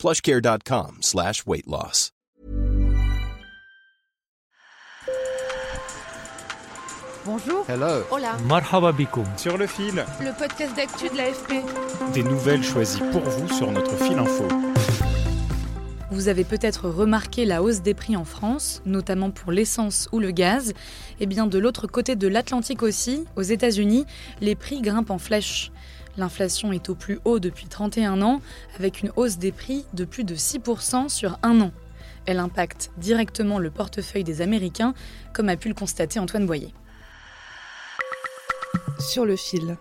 PlushCare.com/weight-loss. Bonjour. Hello. Hola. Marhaba bikoum. Sur le fil. Le podcast d'actu de l'AFP. Des nouvelles choisies pour vous sur notre fil info. Vous avez peut-être remarqué la hausse des prix en France, notamment pour l'essence ou le gaz. Eh bien, de l'autre côté de l'Atlantique aussi, aux États-Unis, les prix grimpent en flèche. L'inflation est au plus haut depuis 31 ans, avec une hausse des prix de plus de 6% sur un an. Elle impacte directement le portefeuille des Américains, comme a pu le constater Antoine Boyer. Sur le fil.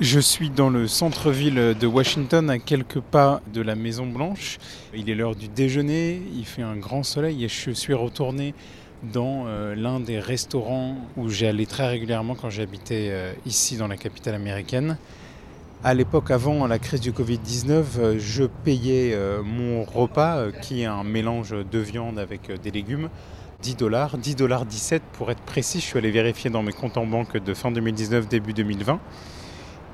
Je suis dans le centre-ville de Washington, à quelques pas de la Maison-Blanche. Il est l'heure du déjeuner, il fait un grand soleil et je suis retourné dans l'un des restaurants où j'allais très régulièrement quand j'habitais ici dans la capitale américaine. À l'époque, avant la crise du Covid-19, je payais mon repas, qui est un mélange de viande avec des légumes, $10.17 pour être précis. Je suis allé vérifier dans mes comptes en banque de fin 2019, début 2020.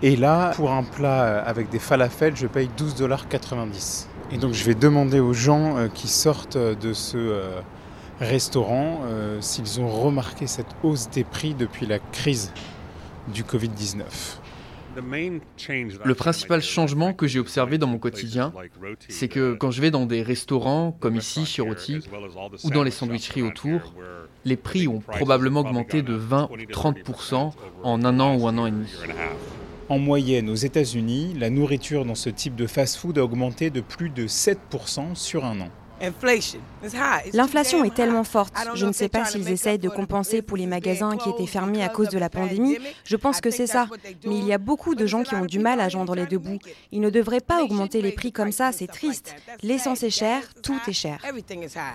Et là, pour un plat avec des falafels, je paye $12.90. Et donc je vais demander aux gens qui sortent de ce restaurant s'ils ont remarqué cette hausse des prix depuis la crise du Covid-19. Le principal changement que j'ai observé dans mon quotidien, c'est que quand je vais dans des restaurants, comme ici chez Roti, ou dans les sandwicheries autour, les prix ont probablement augmenté de 20 ou 30% en un an ou un an et demi. En moyenne, aux États-Unis, la nourriture dans ce type de fast-food a augmenté de plus de 7% sur un an. L'inflation est tellement forte. Je ne sais pas s'ils essayent de compenser pour les magasins qui étaient fermés à cause de la pandémie. Je pense que c'est ça. Mais il y a beaucoup de gens qui ont du mal à joindre les deux bouts. Ils ne devraient pas augmenter les prix comme ça, c'est triste. L'essence est chère, tout est cher.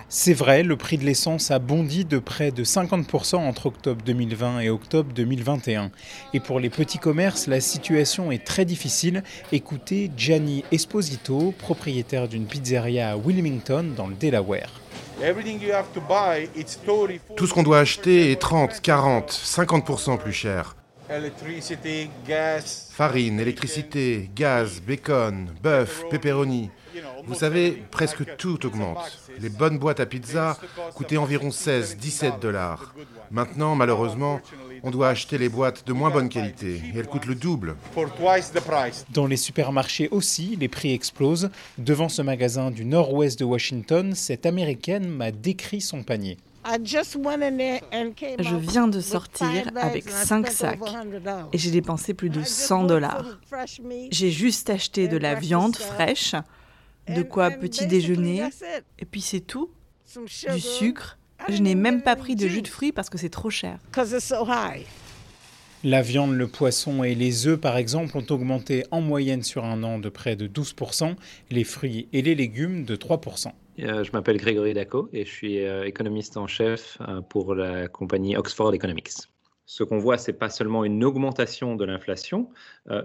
C'est vrai, le prix de l'essence a bondi de près de 50% entre octobre 2020 et octobre 2021. Et pour les petits commerces, la situation est très difficile. Écoutez Gianni Esposito, propriétaire d'une pizzeria à Wilmington, dans le Delaware. Tout ce qu'on doit acheter est 30, 40, 50% plus cher. Farine, électricité, gaz, bacon, bœuf, pepperoni. Vous savez, presque tout augmente. Les bonnes boîtes à pizza coûtaient environ $16, $17. Maintenant, malheureusement, on doit acheter les boîtes de moins bonne qualité et elles coûtent le double. Dans les supermarchés aussi, les prix explosent. Devant ce magasin du nord-ouest de Washington, cette Américaine m'a décrit son panier. Je viens de sortir avec 5 sacs et j'ai dépensé plus de $100. J'ai juste acheté de la viande fraîche, de quoi petit déjeuner, et puis c'est tout, du sucre. Je n'ai même pas pris de jus de fruits parce que c'est trop cher. La viande, le poisson et les œufs, par exemple, ont augmenté en moyenne sur un an de près de 12%, les fruits et les légumes de 3%. Je m'appelle Grégory Daco et je suis économiste en chef pour la compagnie Oxford Economics. Ce qu'on voit, ce n'est pas seulement une augmentation de l'inflation,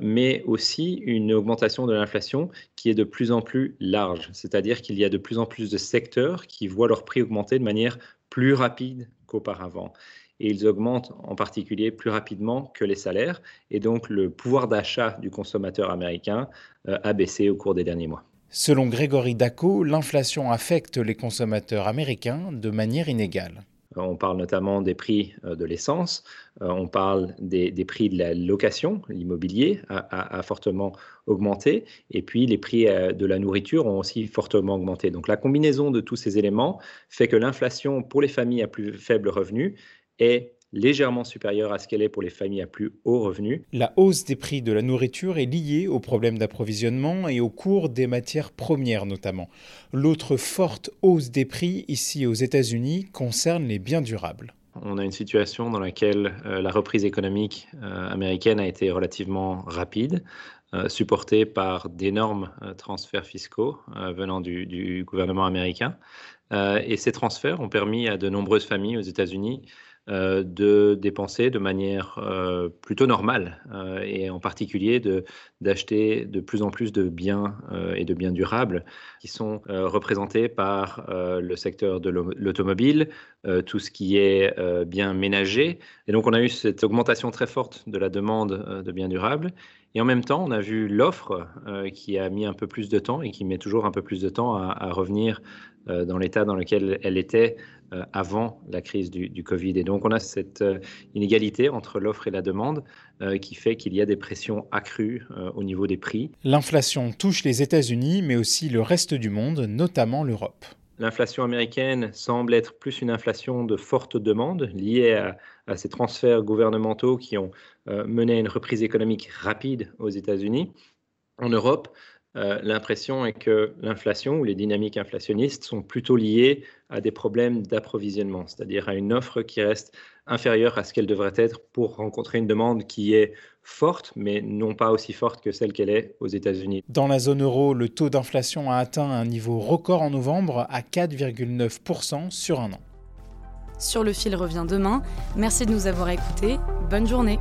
mais aussi une augmentation de l'inflation qui est de plus en plus large. C'est-à-dire qu'il y a de plus en plus de secteurs qui voient leurs prix augmenter de manière plus rapide qu'auparavant. Et ils augmentent en particulier plus rapidement que les salaires. Et donc, le pouvoir d'achat du consommateur américain a baissé au cours des derniers mois. Selon Grégory Daco, l'inflation affecte les consommateurs américains de manière inégale. On parle notamment des prix de l'essence, on parle des prix de la location, l'immobilier a fortement augmenté, et puis les prix de la nourriture ont aussi fortement augmenté. Donc la combinaison de tous ces éléments fait que l'inflation pour les familles à plus faible revenu est légèrement supérieure à ce qu'elle est pour les familles à plus haut revenu. La hausse des prix de la nourriture est liée aux problèmes d'approvisionnement et au cours des matières premières notamment. L'autre forte hausse des prix ici aux États-Unis concerne les biens durables. On a une situation dans laquelle la reprise économique américaine a été relativement rapide. supporté par d'énormes transferts fiscaux venant du gouvernement américain. Et ces transferts ont permis à de nombreuses familles aux États-Unis de dépenser de manière plutôt normale et en particulier d'acheter de plus en plus de biens et de biens durables qui sont représentés par le secteur de l'automobile, tout ce qui est biens ménagers. Et donc on a eu cette augmentation très forte de la demande de biens durables. Et en même temps, on a vu l'offre qui a mis un peu plus de temps et qui met toujours un peu plus de temps à revenir dans l'état dans lequel elle était avant la crise du Covid. Et donc, on a cette inégalité entre l'offre et la demande qui fait qu'il y a des pressions accrues au niveau des prix. L'inflation touche les États-Unis, mais aussi le reste du monde, notamment l'Europe. L'inflation américaine semble être plus une inflation de forte demande liée à ces transferts gouvernementaux qui ont mené à une reprise économique rapide aux États-Unis. En Europe, l'impression est que l'inflation ou les dynamiques inflationnistes sont plutôt liées à des problèmes d'approvisionnement, c'est-à-dire à une offre qui reste inférieure à ce qu'elle devrait être pour rencontrer une demande qui est forte, mais non pas aussi forte que celle qu'elle est aux États-Unis. Dans la zone euro, le taux d'inflation a atteint un niveau record en novembre à 4,9% sur un an. Sur le fil revient demain. Merci de nous avoir écoutés. Bonne journée.